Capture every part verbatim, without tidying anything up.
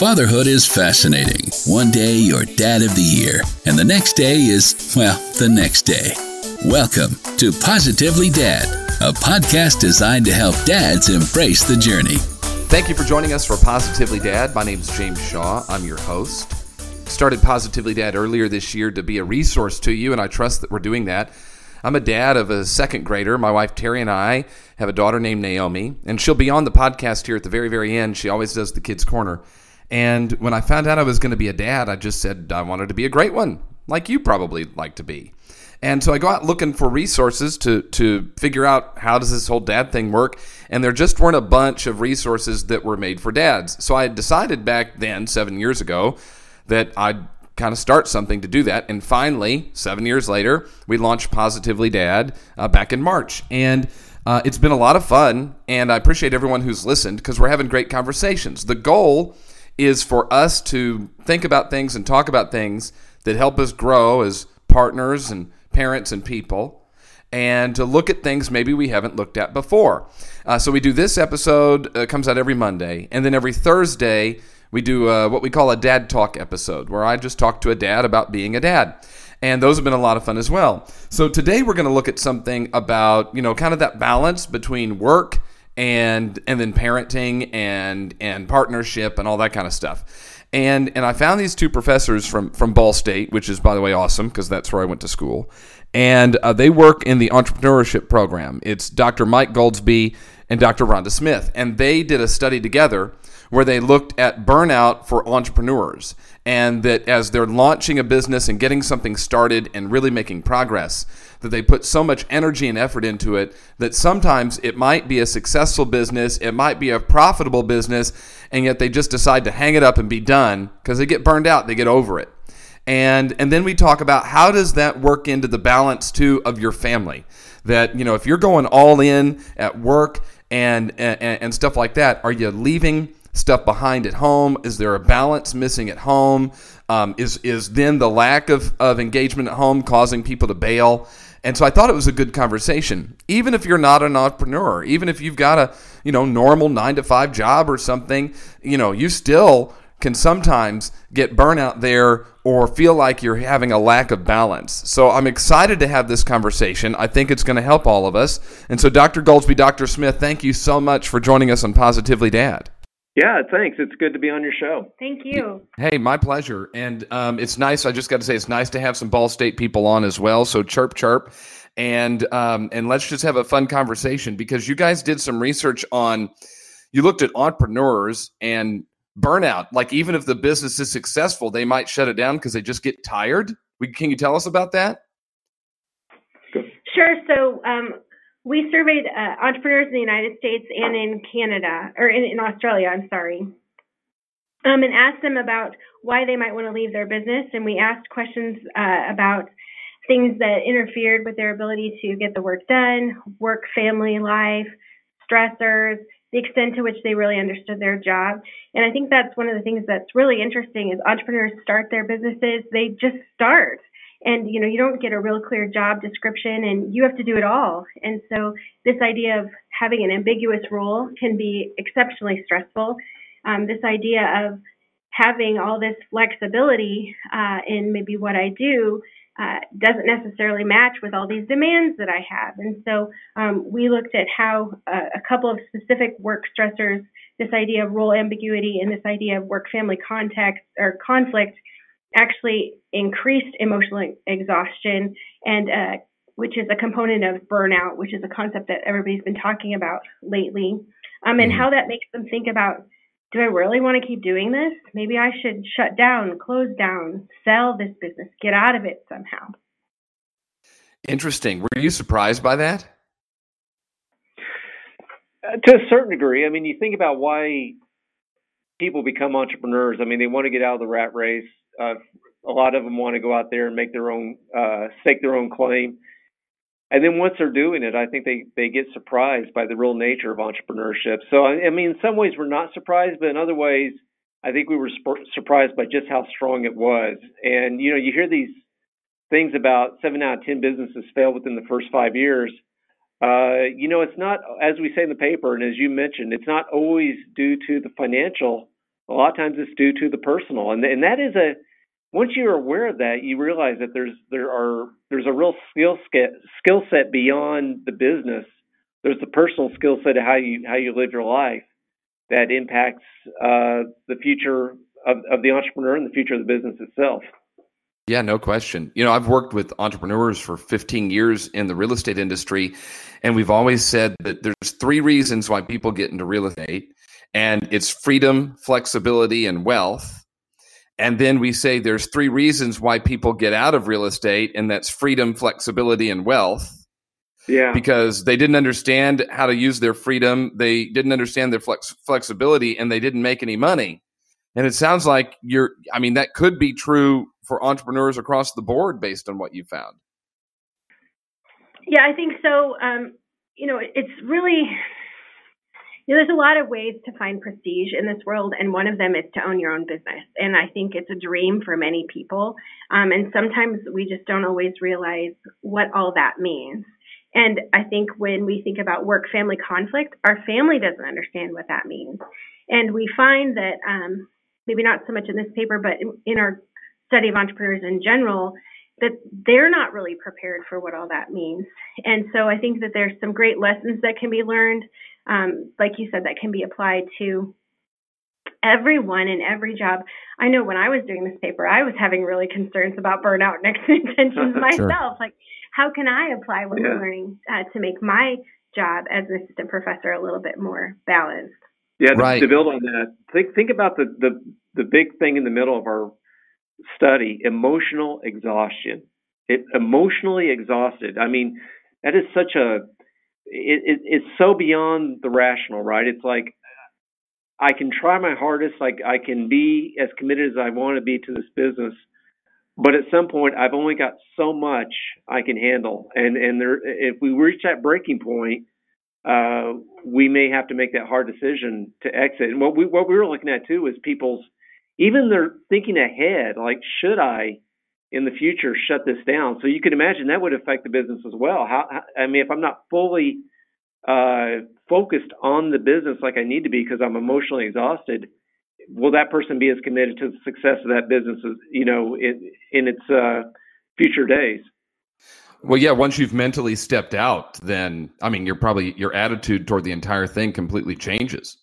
Fatherhood is fascinating. One day you're Dad of the Year, and the next day is, well, the next day. Welcome to Positively Dad, a podcast designed to help dads embrace the journey. Thank you for joining us for Positively Dad. My name is James Shaw. I'm your host. Started Positively Dad earlier this year to be a resource to you, and I trust that we're doing that. I'm a dad of a second grader. My wife, Terry, and I have a daughter named Naomi, and she'll be on the podcast here at the very, very end. She always does the Kids Corner. And when I found out I was going to be a dad, I just said I wanted to be a great one, like you probably like to be. And so I go out looking for resources to to figure out how does this whole dad thing work, and there just weren't a bunch of resources that were made for dads. So I decided back then, seven years ago, that I'd kind of start something to do that. And finally, seven years later, we launched Positively Dad uh, back in March. And uh, it's been a lot of fun, and I appreciate everyone who's listened because we're having great conversations. The goal is for us to think about things and talk about things that help us grow as partners and parents and people, and to look at things maybe we haven't looked at before. Uh, so we do this episode, uh, comes out every Monday, and then every Thursday, we do uh, what we call a dad talk episode, where I just talk to a dad about being a dad. And those have been a lot of fun as well. So today we're going to look at something about, you know, kind of that balance between work and and then parenting and and partnership and all that kind of stuff. And and I found these two professors from, from Ball State, which is, by the way, awesome because that's where I went to school. And uh, they work in the entrepreneurship program. It's Doctor Mike Goldsby and Doctor Rhonda Smith. And they did a study together where they looked at burnout for entrepreneurs, and that as they're launching a business and getting something started and really making progress, that they put so much energy and effort into it that sometimes it might be a successful business, it might be a profitable business, and yet they just decide to hang it up and be done because they get burned out, they get over it. And and then we talk about how does that work into the balance, too, of your family? That, you know, if you're going all in at work and and, and stuff like that, are you leaving stuff behind at home? Is there a balance missing at home? Um, is is then the lack of, of engagement at home causing people to bail? And so I thought it was a good conversation. Even if you're not an entrepreneur, even if you've got a, you know, normal nine to five job or something, you know, you still can sometimes get burnout there or feel like you're having a lack of balance. So I'm excited to have this conversation. I think it's going to help all of us. And so Doctor Goldsby, Doctor Smith, thank you so much for joining us on Positively Dad. Yeah, thanks. It's good to be on your show. Thank you. Hey, my pleasure. And um, it's nice. I just got to say, it's nice to have some Ball State people on as well. So chirp, chirp. And um, and let's just have a fun conversation, because you guys did some research on, you looked at entrepreneurs and burnout. Like, even if the business is successful, they might shut it down because they just get tired. We, can you tell us about that? Sure. So um we surveyed uh, entrepreneurs in the United States and in Canada, or in, in Australia, I'm sorry, um, and asked them about why they might want to leave their business. And we asked questions uh, about things that interfered with their ability to get the work done, work, family life, stressors, the extent to which they really understood their job. And I think that's one of the things that's really interesting is entrepreneurs start their businesses, they just start. And, you know, you don't get a real clear job description, and you have to do it all. And so this idea of having an ambiguous role can be exceptionally stressful. Um, this idea of having all this flexibility uh, in maybe what I do uh, doesn't necessarily match with all these demands that I have. And so um, we looked at how uh, a couple of specific work stressors, this idea of role ambiguity and this idea of work-family context or conflict, actually increased emotional exhaustion, and uh, which is a component of burnout, which is a concept that everybody's been talking about lately, um, and how that makes them think about, do I really want to keep doing this? Maybe I should shut down, close down, sell this business, get out of it somehow. Interesting. Were you surprised by that? Uh, to a certain degree. I mean, you think about why people become entrepreneurs. I mean, they want to get out of the rat race. Uh, a lot of them want to go out there and make their own, uh, stake their own claim. And then once they're doing it, I think they, they get surprised by the real nature of entrepreneurship. So, I, I mean, in some ways we're not surprised, but in other ways, I think we were sp- surprised by just how strong it was. And, you know, you hear these things about seven out of ten businesses fail within the first five years. Uh, you know, it's not, as we say in the paper, and as you mentioned, it's not always due to the financial a lot of times it's due to the personal. And, and that is a, once you're aware of that, you realize that there's, there are, there's a real skill set, skill set beyond the business. There's the personal skill set of how you, how you live your life that impacts uh, the future of, of the entrepreneur and the future of the business itself. Yeah, no question. You know, I've worked with entrepreneurs for fifteen years in the real estate industry, and we've always said that there's three reasons why people get into real estate, and it's freedom, flexibility, and wealth. And then we say there's three reasons why people get out of real estate, and that's freedom, flexibility, and wealth. Yeah, because they didn't understand how to use their freedom, they didn't understand their flex- flexibility, and they didn't make any money. And it sounds like you're, I mean, that could be true for entrepreneurs across the board based on what you found. Yeah, I think so. Um, you know, it's really, you know, there's a lot of ways to find prestige in this world, and one of them is to own your own business. And I think it's a dream for many people. Um, and sometimes we just don't always realize what all that means. And I think when we think about work-family conflict, our family doesn't understand what that means. And we find that, um, maybe not so much in this paper, but in, in our study of entrepreneurs in general, that they're not really prepared for what all that means. And so I think that there's some great lessons that can be learned, um, like you said, that can be applied to everyone in every job. I know when I was doing this paper, I was having really concerns about burnout and exit intentions myself. Sure. Like, how can I apply what yeah. I'm learning uh, to make my job as an assistant professor a little bit more balanced? Yeah, right. to, to build on that, think think about the, the the big thing in the middle of our study: emotional exhaustion. It emotionally exhausted. I mean, that is such a it, it, it's so beyond the rational, right? It's like I can try my hardest, like I can be as committed as I want to be to this business, but at some point, I've only got so much I can handle, and and there, if we reach that breaking point, Uh, we may have to make that hard decision to exit. And what we what we were looking at too is people's, even their thinking ahead, like, should I in the future shut this down? So you could imagine that would affect the business as well. How, I mean, if I'm not fully uh, focused on the business like I need to be because I'm emotionally exhausted, will that person be as committed to the success of that business as, you know, in, in its uh, future days? Well, yeah, once you've mentally stepped out, then, I mean, you're probably, your attitude toward the entire thing completely changes.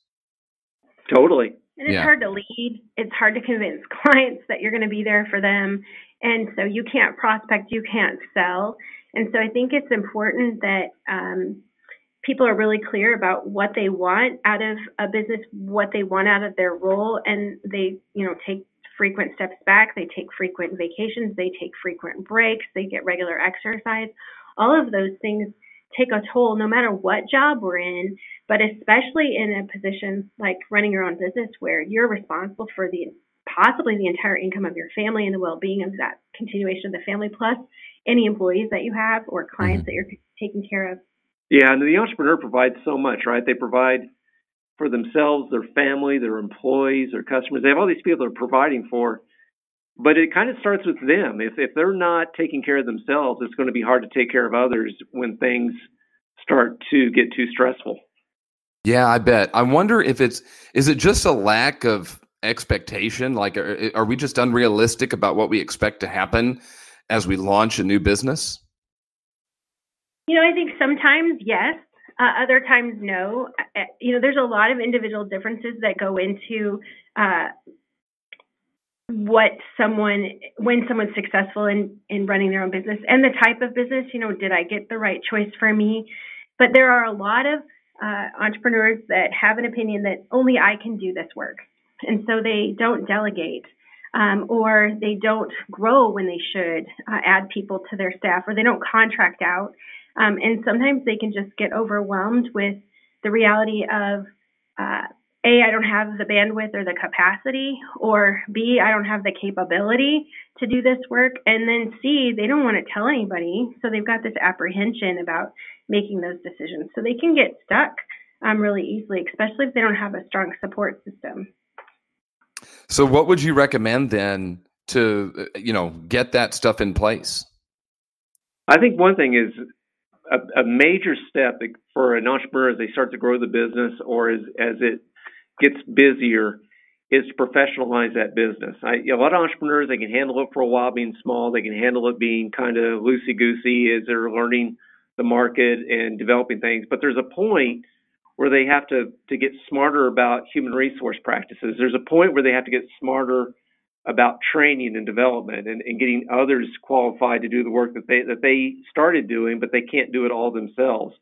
Totally. And it's yeah. hard to lead. It's hard to convince clients that you're going to be there for them. And so you can't prospect, you can't sell. And so I think it's important that um, people are really clear about what they want out of a business, what they want out of their role. And they, you know, take frequent steps back, they take frequent vacations, they take frequent breaks, they get regular exercise. All of those things take a toll no matter what job we're in, but especially in a position like running your own business where you're responsible for the possibly the entire income of your family and the well-being of that continuation of the family, plus any employees that you have or clients mm-hmm. that you're taking care of. Yeah, and the entrepreneur provides so much, right? They provide for themselves, their family, their employees, their customers. They have all these people they're providing for, but it kind of starts with them. If if they're not taking care of themselves, it's going to be hard to take care of others when things start to get too stressful. Yeah, I bet. I wonder if it's, is it just a lack of expectation? Like, are, are we just unrealistic about what we expect to happen as we launch a new business? You know, I think sometimes, yes. Uh, other times, no. You know, there's a lot of individual differences that go into uh, what someone, when someone's successful in, in running their own business and the type of business, you know, did I get the right choice for me? But there are a lot of uh, entrepreneurs that have an opinion that only I can do this work. And so they don't delegate um, or they don't grow when they should uh, add people to their staff, or they don't contract out. Um, and sometimes they can just get overwhelmed with the reality of, uh, A, I don't have the bandwidth or the capacity, or B, I don't have the capability to do this work. And then C, they don't want to tell anybody. So they've got this apprehension about making those decisions. So they can get stuck um, really easily, especially if they don't have a strong support system. So what would you recommend then to, you know, get that stuff in place? I think one thing is, A, a major step for an entrepreneur as they start to grow the business or as, as it gets busier is to professionalize that business. I, you know, a lot of entrepreneurs, they can handle it for a while being small. They can handle it being kind of loosey-goosey as they're learning the market and developing things. But there's a point where they have to, to get smarter about human resource practices. There's a point where they have to get smarter about training and development and, and getting others qualified to do the work that they that they started doing, but they can't do it all themselves.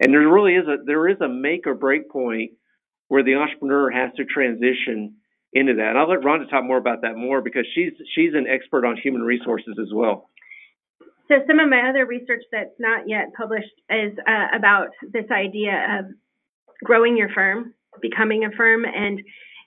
And there really is a there is a make or break point where the entrepreneur has to transition into that. And I'll let Rhonda talk more about that more because she's she's an expert on human resources as well. So some of my other research that's not yet published is uh, about this idea of growing your firm, becoming a firm, and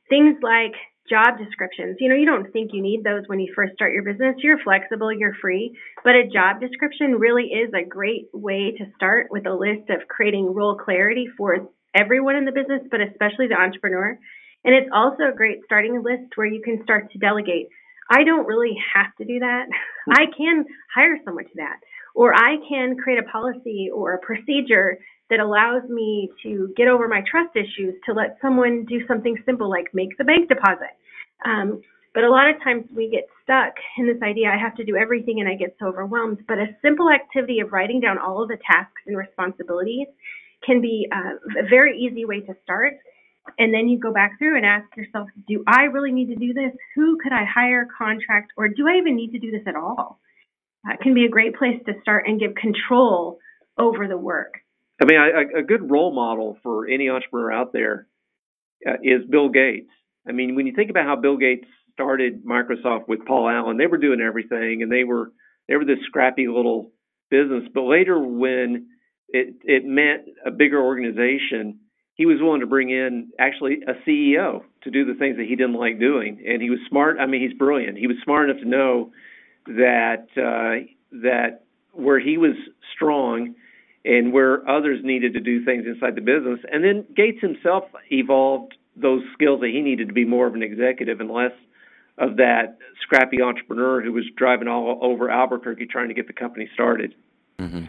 things like job descriptions. You know, you don't think you need those when you first start your business. You're flexible, you're free, but a job description really is a great way to start with a list of creating role clarity for everyone in the business, but especially the entrepreneur. And it's also a great starting list where you can start to delegate. I don't really have to do that. I can hire someone to that, or I can create a policy or a procedure that allows me to get over my trust issues to let someone do something simple like make the bank deposit. Um, but a lot of times we get stuck in this idea, I have to do everything and I get so overwhelmed. But a simple activity of writing down all of the tasks and responsibilities can be uh, a very easy way to start. And then you go back through and ask yourself, do I really need to do this? Who could I hire, contract, or do I even need to do this at all? That can be a great place to start and give control over the work. I mean, a, a good role model for any entrepreneur out there uh, is Bill Gates. I mean, when you think about how Bill Gates started Microsoft with Paul Allen, they were doing everything, and they were they were this scrappy little business. But later, when it it meant a bigger organization, he was willing to bring in actually a C E O to do the things that he didn't like doing. And he was smart. I mean, he's brilliant. He was smart enough to know that uh, that where he was strong and where others needed to do things inside the business. And then Gates himself evolved those skills that he needed to be more of an executive and less of that scrappy entrepreneur who was driving all over Albuquerque trying to get the company started. Mm-hmm.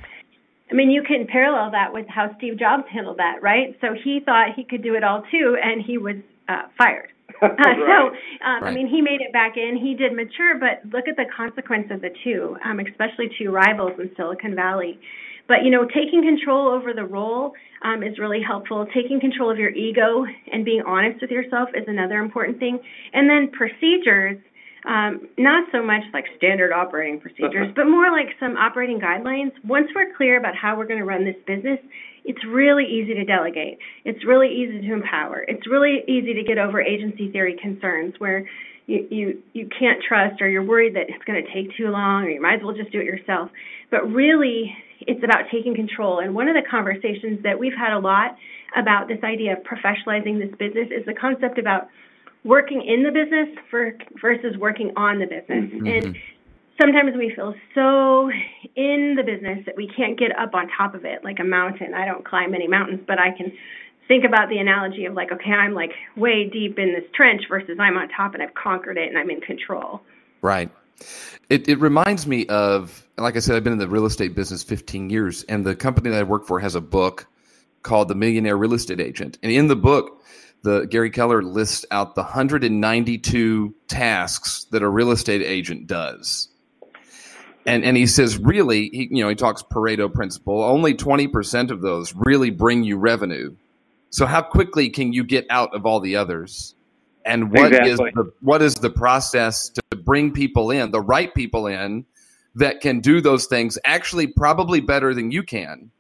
I mean, you can parallel that with how Steve Jobs handled that, right? So he thought he could do it all too, and he was uh, fired. Right. Uh, so, um, right. I mean, he made it back in. He did mature, but look at the consequence of the two, um, especially two rivals in Silicon Valley. But, you know, taking control over the role um, is really helpful. Taking control of your ego and being honest with yourself is another important thing. And then procedures, um, not so much like standard operating procedures, but more like some operating guidelines. Once we're clear about how we're going to run this business, it's really easy to delegate. It's really easy to empower. It's really easy to get over agency theory concerns where You, you you can't trust or you're worried that it's going to take too long or you might as well just do it yourself. But really, it's about taking control. And one of the conversations that we've had a lot about this idea of professionalizing this business is the concept about working in the business for, versus working on the business. Mm-hmm. And sometimes we feel so in the business that we can't get up on top of it like a mountain. I don't climb any mountains, but I can think about the analogy of like, okay, I'm like way deep in this trench versus I'm on top and I've conquered it and I'm in control. Right. It it reminds me of, like I said, I've been in the real estate business fifteen years, and the company that I work for has a book called The Millionaire Real Estate Agent. And in the book, the Gary Keller lists out the one hundred ninety-two tasks that a real estate agent does. And and he says, really, he, you know, he talks Pareto principle, only twenty percent of those really bring you revenue. So how quickly can you get out of all the others? And what exactly. is the, what is the process to bring people in, the right people in, that can do those things actually probably better than you can,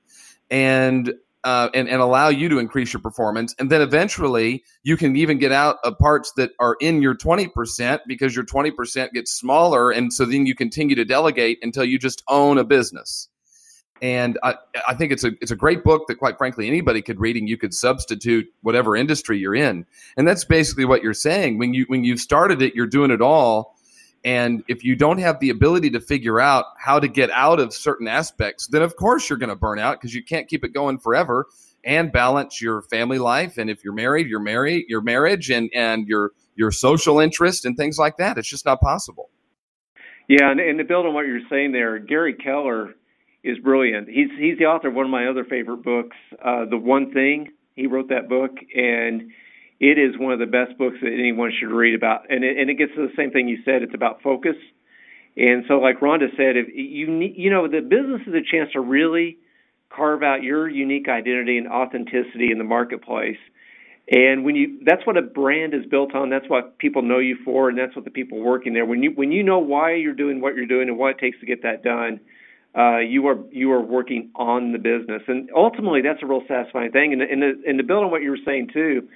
and uh, and and allow you to increase your performance? And then eventually you can even get out of parts that are in your twenty percent, because your twenty percent gets smaller, and so then you continue to delegate until you just own a business. And I, I think it's a it's a great book that, quite frankly, anybody could read, and you could substitute whatever industry you're in. And that's basically what you're saying. When you when you've started it, you're doing it all. And if you don't have the ability to figure out how to get out of certain aspects, then of course you're going to burn out because you can't keep it going forever and balance your family life. And if you're married, you're married, your marriage and, and your your social interest and things like that. It's just not possible. Yeah. And, and to build on what you're saying there, Gary Keller is brilliant. He's he's the author of one of my other favorite books, uh, The One Thing. He wrote that book, and it is one of the best books that anyone should read about. And it, and it gets to the same thing you said. It's about focus. And so, like Rhonda said, if you need, you know, the business is a chance to really carve out your unique identity and authenticity in the marketplace. And when you, that's what a brand is built on. That's what people know you for, and that's what the people working there. When you when you know why you're doing what you're doing and what it takes to get that done, uh, you are you are working on the business. And ultimately, that's a real satisfying thing. And and, the, and to build on what you were saying too,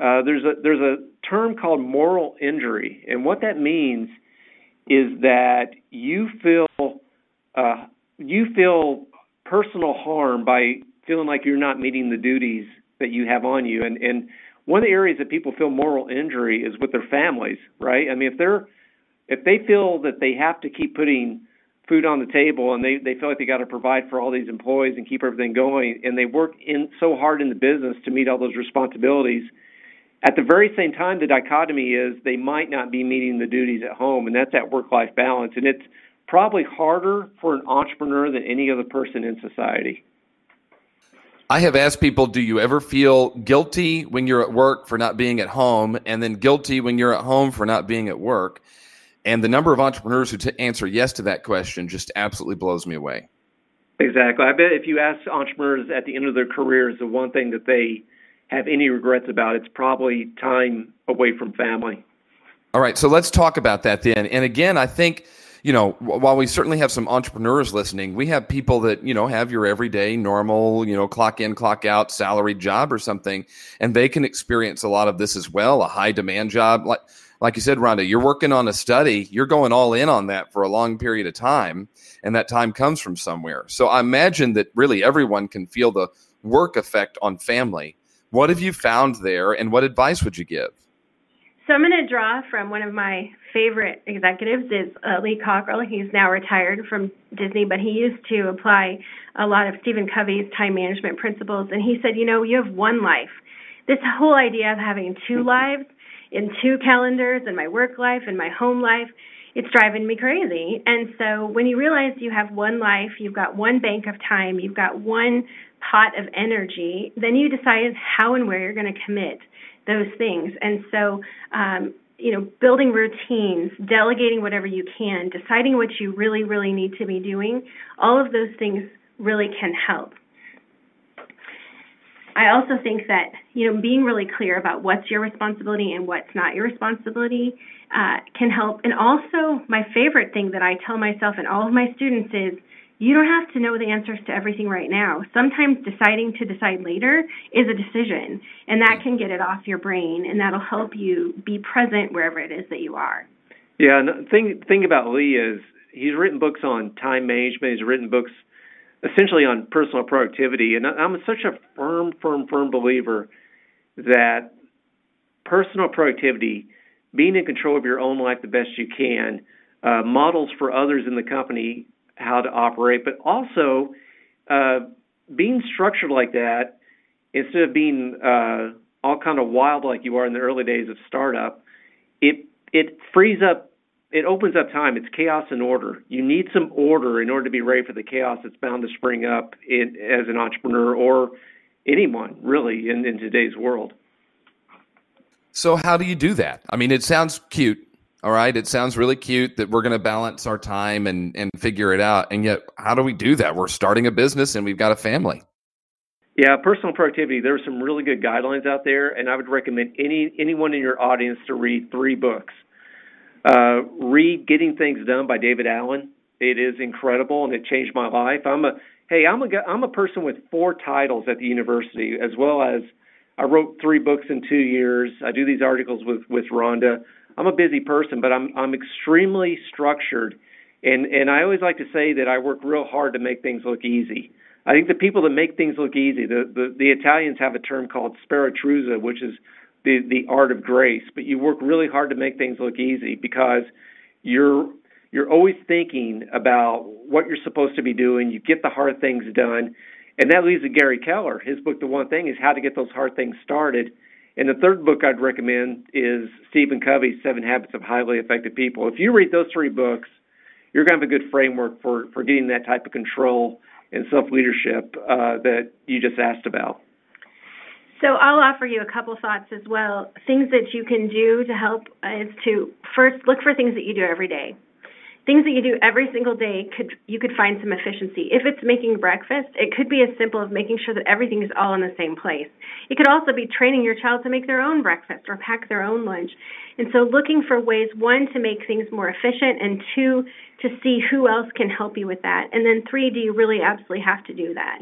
uh, there's a there's a term called moral injury, and what that means is that you feel uh, you feel personal harm by feeling like you're not meeting the duties that you have on you. And, and one of the areas that people feel moral injury is with their families, right? I mean, if they're, if they feel that they have to keep putting food on the table and they, they feel like they got to provide for all these employees and keep everything going, and they work in so hard in the business to meet all those responsibilities, at the very same time, the dichotomy is they might not be meeting the duties at home, and that's that work-life balance. And it's probably harder for an entrepreneur than any other person in society. I have asked people, do you ever feel guilty when you're at work for not being at home, and then guilty when you're at home for not being at work? And the number of entrepreneurs who t- answer yes to that question just absolutely blows me away. Exactly. I bet if you ask entrepreneurs at the end of their careers, the one thing that they have any regrets about, it's probably time away from family. All right. So let's talk about that then. And again, I think, you know, while we certainly have some entrepreneurs listening, we have people that, you know, have your everyday normal, you know, clock in, clock out, salaried job or something, and they can experience a lot of this as well, a high demand job. Like like you said, Rhonda, you're working on a study, you're going all in on that for a long period of time, and that time comes from somewhere. So I imagine that really everyone can feel the work effect on family. What have you found there, and what advice would you give? So I'm going to draw from one of my favorite executives is uh, Lee Cockrell. He's now retired from Disney, but he used to apply a lot of Stephen Covey's time management principles. And he said, you know, you have one life. This whole idea of having two lives in two calendars, and my work life and my home life, it's driving me crazy. And so when you realize you have one life, you've got one bank of time, you've got one pot of energy, then you decide how and where you're going to commit those things. And so, um, you know, building routines, delegating whatever you can, deciding what you really, really need to be doing, all of those things really can help. I also think that, you know, being really clear about what's your responsibility and what's not your responsibility uh, can help. And also, my favorite thing that I tell myself and all of my students is, you don't have to know the answers to everything right now. Sometimes deciding to decide later is a decision, and that can get it off your brain, and that'll help you be present wherever it is that you are. Yeah, and the thing, thing about Lee is he's written books on time management. He's written books essentially on personal productivity, and I'm such a firm, firm, firm believer that personal productivity, being in control of your own life the best you can, uh, models for others in the company how to operate, but also uh, being structured like that instead of being uh, all kind of wild like you are in the early days of startup, it it frees up, it opens up time. It's chaos and order. You need some order in order to be ready for the chaos that's bound to spring up in, as an entrepreneur or anyone really in, in today's world. So how do you do that? I mean, it sounds cute. All right, it sounds really cute that we're going to balance our time and, and figure it out. And yet, how do we do that? We're starting a business and we've got a family. Yeah, personal productivity. There are some really good guidelines out there, and I would recommend any anyone in your audience to read three books. Uh, read Getting Things Done by David Allen. It is incredible, and it changed my life. I'm a hey, I'm a I'm a person with four titles at the university, as well as I wrote three books in two years. I do these articles with with Rhonda. I'm a busy person, but I'm I'm extremely structured, and, and I always like to say that I work real hard to make things look easy. I think the people that make things look easy, the the, the Italians have a term called sparatruzza, which is the, the art of grace, but you work really hard to make things look easy because you're you're always thinking about what you're supposed to be doing. You get the hard things done, and that leads to Gary Keller. His book, The One Thing, is how to get those hard things started. And the third book I'd recommend is Stephen Covey's Seven Habits of Highly Effective People. If you read those three books, you're going to have a good framework for, for getting that type of control and self-leadership uh, that you just asked about. So I'll offer you a couple thoughts as well. Things that you can do to help is to first look for things that you do every day. Things that you do every single day, could you could find some efficiency. If it's making breakfast, it could be as simple as making sure that everything is all in the same place. It could also be training your child to make their own breakfast or pack their own lunch. And so looking for ways, one, to make things more efficient, and two, to see who else can help you with that. And then three, do you really absolutely have to do that?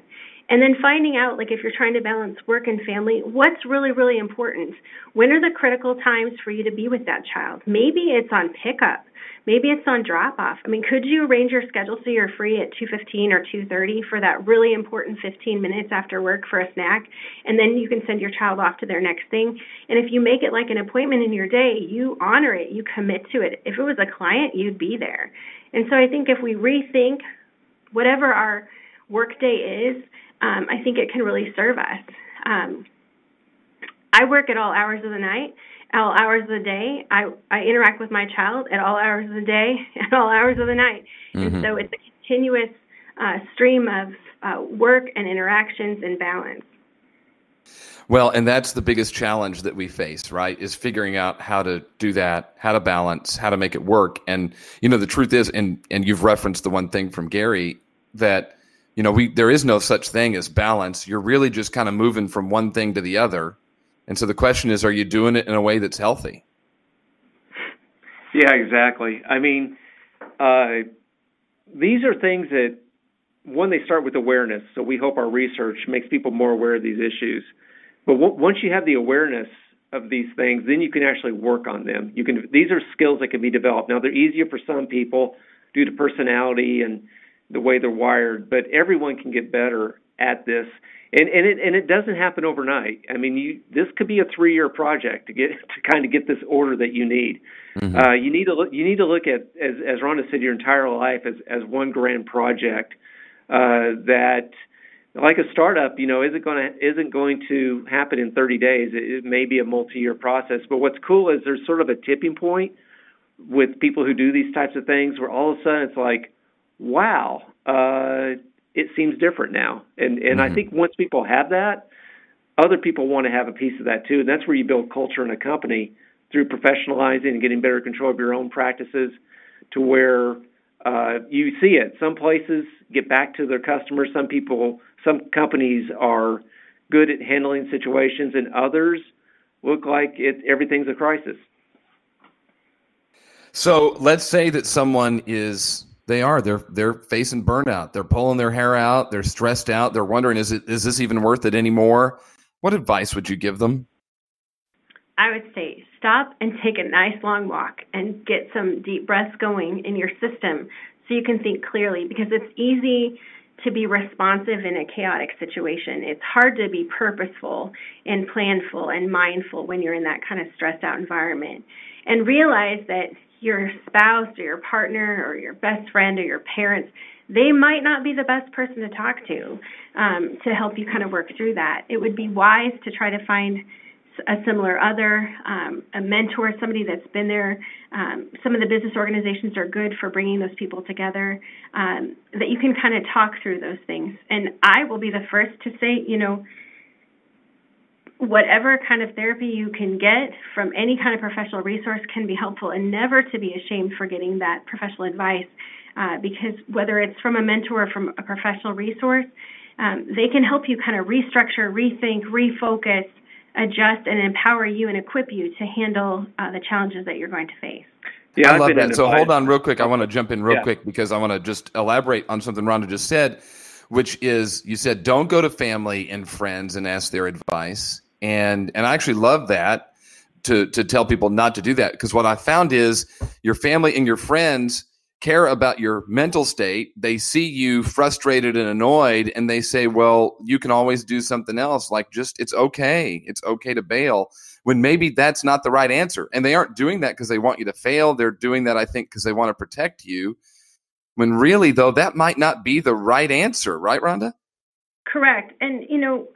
And then finding out, like if you're trying to balance work and family, what's really, really important? When are the critical times for you to be with that child? Maybe it's on pickup. Maybe it's on drop-off. I mean, could you arrange your schedule so you're free at two fifteen or two thirty for that really important fifteen minutes after work for a snack, and then you can send your child off to their next thing? And if you make it like an appointment in your day, you honor it. You commit to it. If it was a client, you'd be there. And so I think if we rethink whatever our work day is, Um, I think it can really serve us. Um, I work at all hours of the night, all hours of the day. I, I interact with my child at all hours of the day and all hours of the night. Mm-hmm. And so it's a continuous uh, stream of uh, work and interactions and balance. Well, and that's the biggest challenge that we face, right, is figuring out how to do that, how to balance, how to make it work. And, you know, the truth is, and, and you've referenced the one thing from Gary, that You know, we there is no such thing as balance. You're really just kind of moving from one thing to the other. And so the question is, are you doing it in a way that's healthy? Yeah, exactly. I mean, uh, these are things that, one, they start with awareness. So we hope our research makes people more aware of these issues. But w- once you have the awareness of these things, then you can actually work on them. You can. These are skills that can be developed. Now, they're easier for some people due to personality and the way they're wired, but everyone can get better at this. And, and it and it doesn't happen overnight. I mean, you, this could be a three-year project to get to kind of get this order that you need. Mm-hmm. Uh, you need to look, you need to look at, as, as Rhonda said, your entire life as, as one grand project uh, that, like a startup, you know, isn't going to isn't going to happen in thirty days. It, it may be a multi-year process. But what's cool is there's sort of a tipping point with people who do these types of things where all of a sudden it's like, wow, uh, it seems different now. And and mm-hmm. I think once people have that, other people want to have a piece of that too. And that's where you build culture in a company through professionalizing and getting better control of your own practices to where uh, you see it. Some places get back to their customers. Some people, some companies are good at handling situations, and others look like it, everything's a crisis. So let's say that someone is... They are. They're they're facing burnout. They're pulling their hair out. They're stressed out. They're wondering, is it is this even worth it anymore? What advice would you give them? I would say stop and take a nice long walk and get some deep breaths going in your system so you can think clearly, because it's easy to be responsive in a chaotic situation. It's hard to be purposeful and planful and mindful when you're in that kind of stressed out environment. And realize that your spouse or your partner or your best friend or your parents, they might not be the best person to talk to um, to help you kind of work through that. It would be wise to try to find a similar other, um, a mentor, somebody that's been there. Um, some of the business organizations are good for bringing those people together, um, that you can kind of talk through those things. And I will be the first to say, you know, whatever kind of therapy you can get from any kind of professional resource can be helpful, and never to be ashamed for getting that professional advice, uh, because whether it's from a mentor or from a professional resource, um, they can help you kind of restructure, rethink, refocus, adjust, and empower you and equip you to handle uh, the challenges that you're going to face. Yeah, I love that. So hold on real quick. I want to jump in real yeah. quick because I want to just elaborate on something Rhonda just said, which is you said don't go to family and friends and ask their advice. And and I actually love that to, to tell people not to do that, because what I found is your family and your friends care about your mental state. They see you frustrated and annoyed, and they say, well, you can always do something else. Like, just, it's okay. It's okay to bail, when maybe that's not the right answer. And they aren't doing that because they want you to fail. They're doing that, I think, because they want to protect you. When really, though, that might not be the right answer. Right, Rhonda? Correct. And, you know,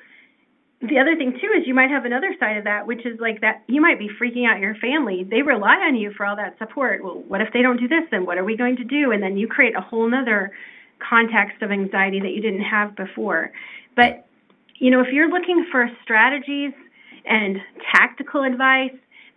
the other thing, too, is you might have another side of that, which is like that you might be freaking out your family. They rely on you for all that support. Well, what if they don't do this? Then what are we going to do? And then you create a whole nother context of anxiety that you didn't have before. But you know, if you're looking for strategies and tactical advice,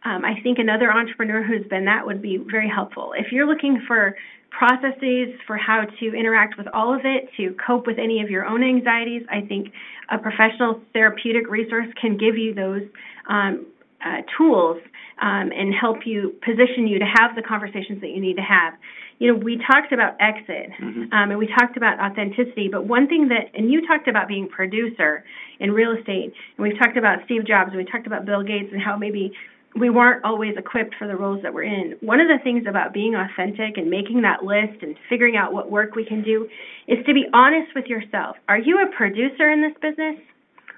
um, I think another entrepreneur who's been that would be very helpful. If you're looking for processes for how to interact with all of it, to cope with any of your own anxieties, I think a professional therapeutic resource can give you those um, uh, tools um, and help you position you to have the conversations that you need to have. You know, we talked about exit, mm-hmm. um, and we talked about authenticity, but one thing that, and you talked about being producer in real estate, and we've talked about Steve Jobs, and we talked about Bill Gates and how maybe we weren't always equipped for the roles that we're in. One of the things about being authentic and making that list and figuring out what work we can do is to be honest with yourself. Are you a producer in this business,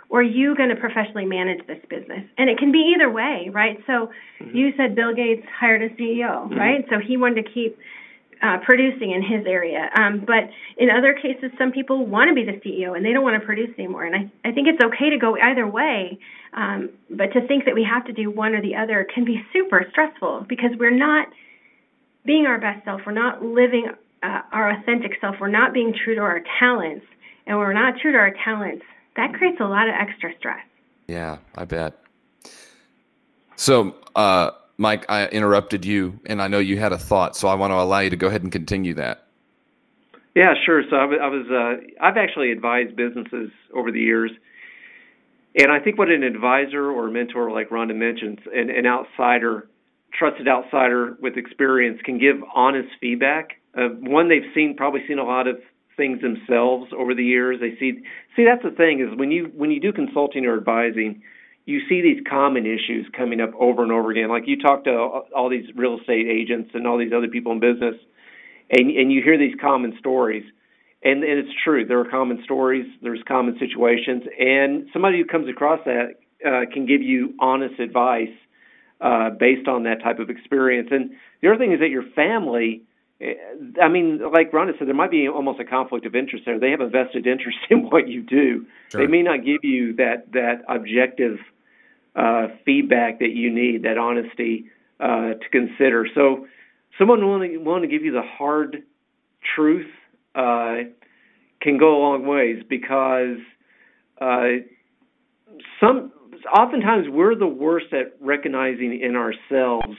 or are you going to professionally manage this business? And it can be either way, right? So mm-hmm. you said Bill Gates hired a C E O, mm-hmm. right? So he wanted to keep Uh, producing in his area. Um, but in other cases, some people want to be the C E O and they don't want to produce anymore. And I, I think it's okay to go either way. Um, but to think that we have to do one or the other can be super stressful because we're not being our best self. We're not living uh, our authentic self. We're not being true to our talents. And when we're not true to our talents, that creates a lot of extra stress. Yeah, I bet. So, uh, Mike, I interrupted you, and I know you had a thought, so I want to allow you to go ahead and continue that. Yeah, sure. So I was, uh, I've actually advised businesses over the years, and I think what an advisor or mentor, like Rhonda mentions, an, an outsider, trusted outsider with experience, can give honest feedback. Uh, one, they've seen probably seen a lot of things themselves over the years. They see, see, that's the thing is when you when you do consulting or advising, you see these common issues coming up over and over again. Like you talk to all these real estate agents and all these other people in business, and, and you hear these common stories. And, and it's true. There are common stories. There's common situations. And somebody who comes across that uh, can give you honest advice uh, based on that type of experience. And the other thing is that your family, I mean, like Rhonda said, there might be almost a conflict of interest there. They have a vested interest in what you do. Sure. They may not give you that, that objective Uh, feedback that you need, that honesty uh, to consider. So someone willing to, willing to give you the hard truth uh, can go a long ways because uh, some oftentimes we're the worst at recognizing in ourselves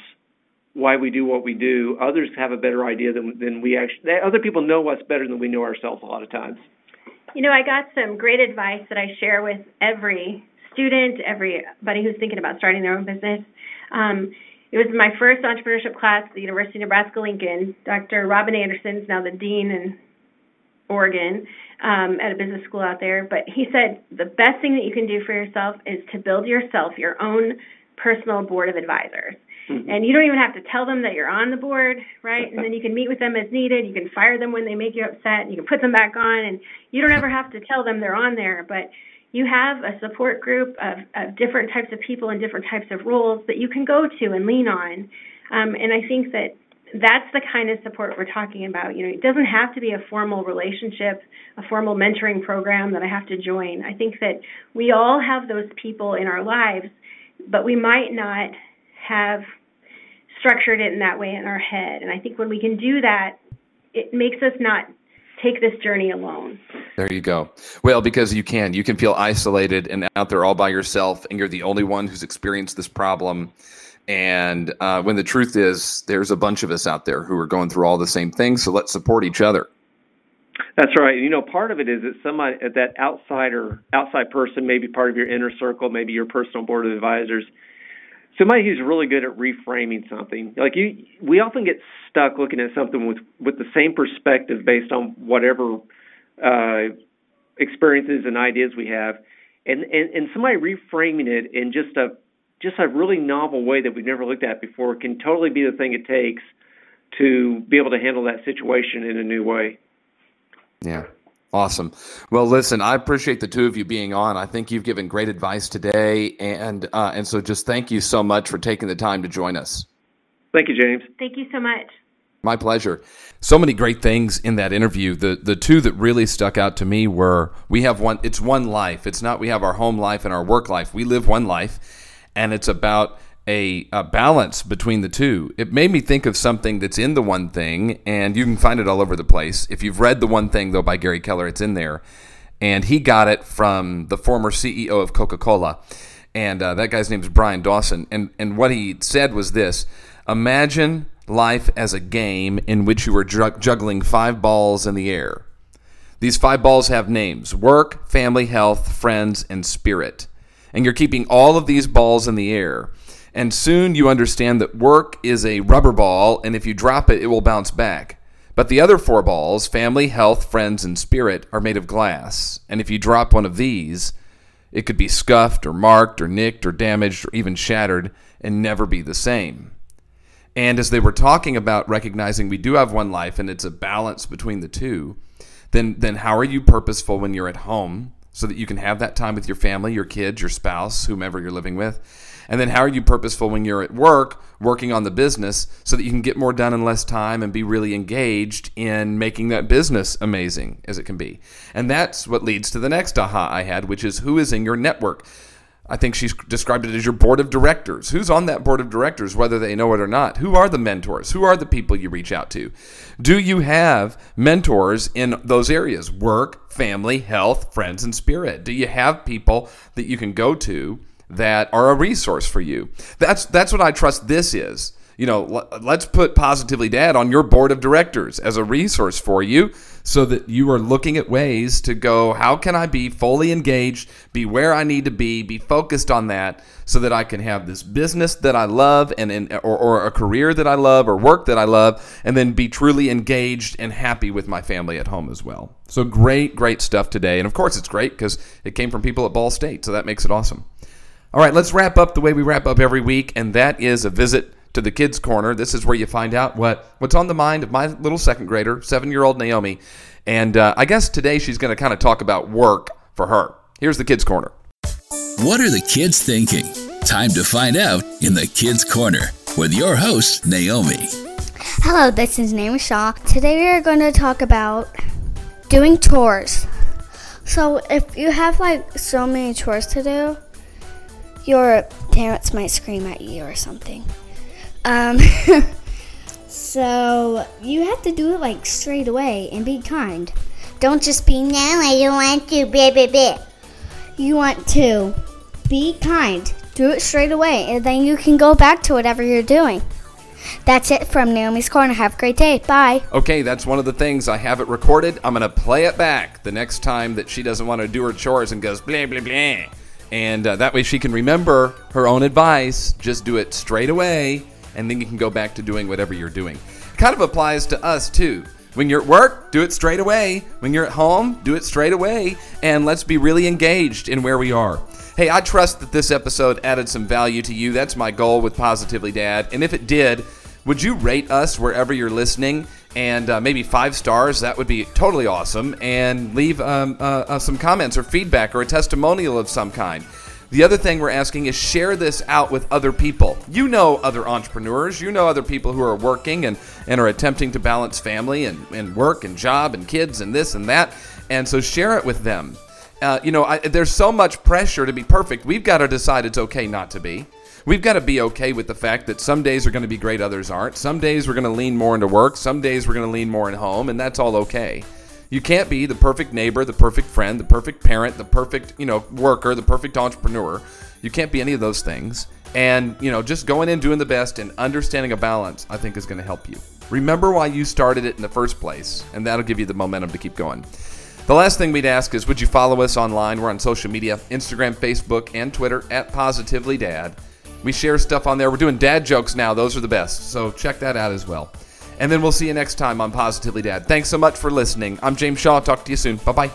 why we do what we do. Others have a better idea than, than we actually – other people know us better than we know ourselves a lot of times. You know, I got some great advice that I share with every – student, everybody who's thinking about starting their own business. Um, it was my first entrepreneurship class at the University of Nebraska-Lincoln. Doctor Robin Anderson is now the dean in Oregon um, at a business school out there. But he said the best thing that you can do for yourself is to build yourself your own personal board of advisors. Mm-hmm. And you don't even have to tell them that you're on the board, right? And then you can meet with them as needed. You can fire them when they make you upset. And you can put them back on. And you don't ever have to tell them they're on there. But you have a support group of, of different types of people and different types of roles that you can go to and lean on. Um, and I think that that's the kind of support we're talking about. You know, it doesn't have to be a formal relationship, a formal mentoring program that I have to join. I think that we all have those people in our lives, but we might not have structured it in that way in our head. And I think when we can do that, it makes us not take this journey alone. There you go. Well, because you can. You can feel isolated and out there all by yourself, and you're the only one who's experienced this problem. And uh, when the truth is, there's a bunch of us out there who are going through all the same things, so let's support each other. That's right. You know, part of it is that somebody, that outsider, outside person, maybe part of your inner circle, maybe your personal board of advisors, somebody who's really good at reframing something. Like you, we often get stuck looking at something with, with the same perspective based on whatever uh, experiences and ideas we have, and, and, and somebody reframing it in just a just a really novel way that we've never looked at before can totally be the thing it takes to be able to handle that situation in a new way. Yeah. Awesome. Well, listen, I appreciate the two of you being on. I think you've given great advice today. And uh, and so just thank you so much for taking the time to join us. Thank you, James. Thank you so much. My pleasure. So many great things in that interview. The the two that really stuck out to me were we have one, it's one life. It's not we have our home life and our work life. We live one life, and it's about A, a balance between the two. It made me think of something that's in The One Thing, and you can find it all over the place. If you've read The One Thing, though, by Gary Keller, it's in there. and he got it from the former C E O of Coca-Cola, and uh, that guy's name is Brian Dawson, and, and what he said was this: imagine life as a game in which you are juggling five balls in the air. These five balls have names: work, family, health, friends, and spirit. And you're keeping all of these balls in the air. And soon you understand that work is a rubber ball, and if you drop it, it will bounce back. But the other four balls, family, health, friends, and spirit, are made of glass. And if you drop one of these, it could be scuffed or marked or nicked or damaged or even shattered and never be the same. And as they were talking about recognizing we do have one life and it's a balance between the two, then then how are you purposeful when you're at home so that you can have that time with your family, your kids, your spouse, whomever you're living with? And then how are you purposeful when you're at work working on the business so that you can get more done in less time and be really engaged in making that business amazing as it can be? And that's what leads to the next aha I had, which is who is in your network. I think she's described it as your board of directors. Who's on that board of directors, whether they know it or not? Who are the mentors? Who are the people you reach out to? Do you have mentors in those areas? Work, family, health, friends, and spirit. Do you have people that you can go to that are a resource for you? That's that's what I trust this is. You know, let's put Positively Dad on your board of directors as a resource for you so that you are looking at ways to go, how can I be fully engaged, be where I need to be, be focused on that so that I can have this business that I love and, and or, or a career that I love or work that I love, and then be truly engaged and happy with my family at home as well. So great, great stuff today. And of course it's great because it came from people at Ball State, so that makes it awesome. All right, let's wrap up the way we wrap up every week, and that is a visit to the Kids Corner. This is where you find out what, what's on the mind of my little second grader, seven-year-old Naomi. And uh, I guess today she's going to kind of talk about work for her. Here's the Kids Corner. What are the kids thinking? Time to find out in the Kids Corner with your host, Naomi. Hello, this is Naomi Shaw. Today we are going to talk about doing chores. So if you have like so many chores to do, your parents might scream at you or something. Um, so you have to do it like straight away and be kind. Don't just be, no, I don't want to, blah, blah, blah. You want to be kind. Do it straight away, and then you can go back to whatever you're doing. That's it from Naomi's Corner. Have a great day. Bye. Okay, that's one of the things. I have it recorded. I'm going to play it back the next time that she doesn't want to do her chores and goes, blah, blah, blah. And uh, that way she can remember her own advice. Just do it straight away, and then you can go back to doing whatever you're doing. Kind of applies to us too. When you're at work, do it straight away. When you're at home, do it straight away. And let's be really engaged in where we are. Hey, I trust that this episode added some value to you. That's my goal with Positively Dad. And if it did, would you rate us wherever you're listening? And uh, maybe five stars, that would be totally awesome. And leave um, uh, uh, some comments or feedback or a testimonial of some kind. The other thing we're asking is share this out with other people. You know other entrepreneurs. You know other people who are working and, and are attempting to balance family and, and work and job and kids and this and that. And so share it with them. Uh, you know, I, there's so much pressure to be perfect. We've got to decide it's okay not to be. We've got to be okay with the fact that some days are going to be great, others aren't. Some days we're going to lean more into work. Some days we're going to lean more in home, and that's all okay. You can't be the perfect neighbor, the perfect friend, the perfect parent, the perfect, you know, worker, the perfect entrepreneur. You can't be any of those things. And, you know, just going in, doing the best, and understanding a balance, I think, is going to help you. Remember why you started it in the first place, and that'll give you the momentum to keep going. The last thing we'd ask is, would you follow us online? We're on social media, Instagram, Facebook, and Twitter, at Positively Dad. We share stuff on there. We're doing dad jokes now. Those are the best. So check that out as well. And then we'll see you next time on Positively Dad. Thanks so much for listening. I'm James Shaw. Talk to you soon. Bye-bye.